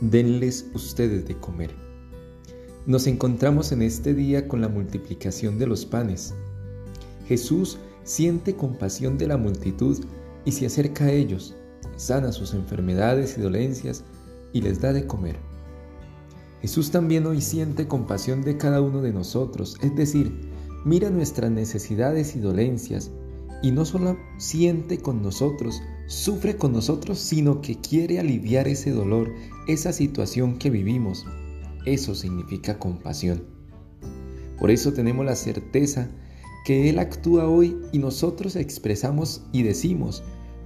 denles ustedes de comer. Nos encontramos en este día con la multiplicación de los panes. Jesús siente compasión de la multitud y se acerca a ellos, sana sus enfermedades y dolencias y les da de comer. Jesús también hoy siente compasión de cada uno de nosotros, es decir, mira nuestras necesidades y dolencias y no solo siente con nosotros, sufre con nosotros, sino que quiere aliviar ese dolor, esa situación que vivimos. Eso significa compasión. Por eso tenemos la certeza que Él actúa hoy y nosotros expresamos y decimos,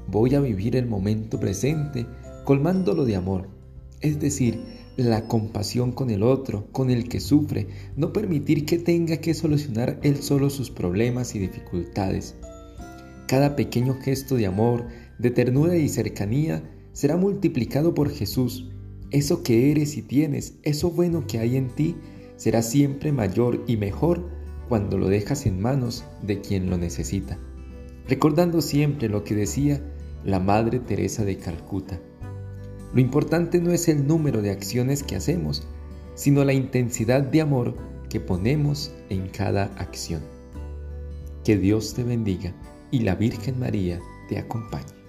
voy a vivir el momento presente colmándolo de amor, es decir, la compasión con el otro, con el que sufre, no permitir que tenga que solucionar él solo sus problemas y dificultades. Cada pequeño gesto de amor, de ternura y cercanía será multiplicado por Jesús. Eso que eres y tienes, eso bueno que hay en ti, será siempre mayor y mejor cuando lo dejas en manos de quien lo necesita. Recordando siempre lo que decía la Madre Teresa de Calcuta. Lo importante no es el número de acciones que hacemos, sino la intensidad de amor que ponemos en cada acción. Que Dios te bendiga y la Virgen María te acompañe.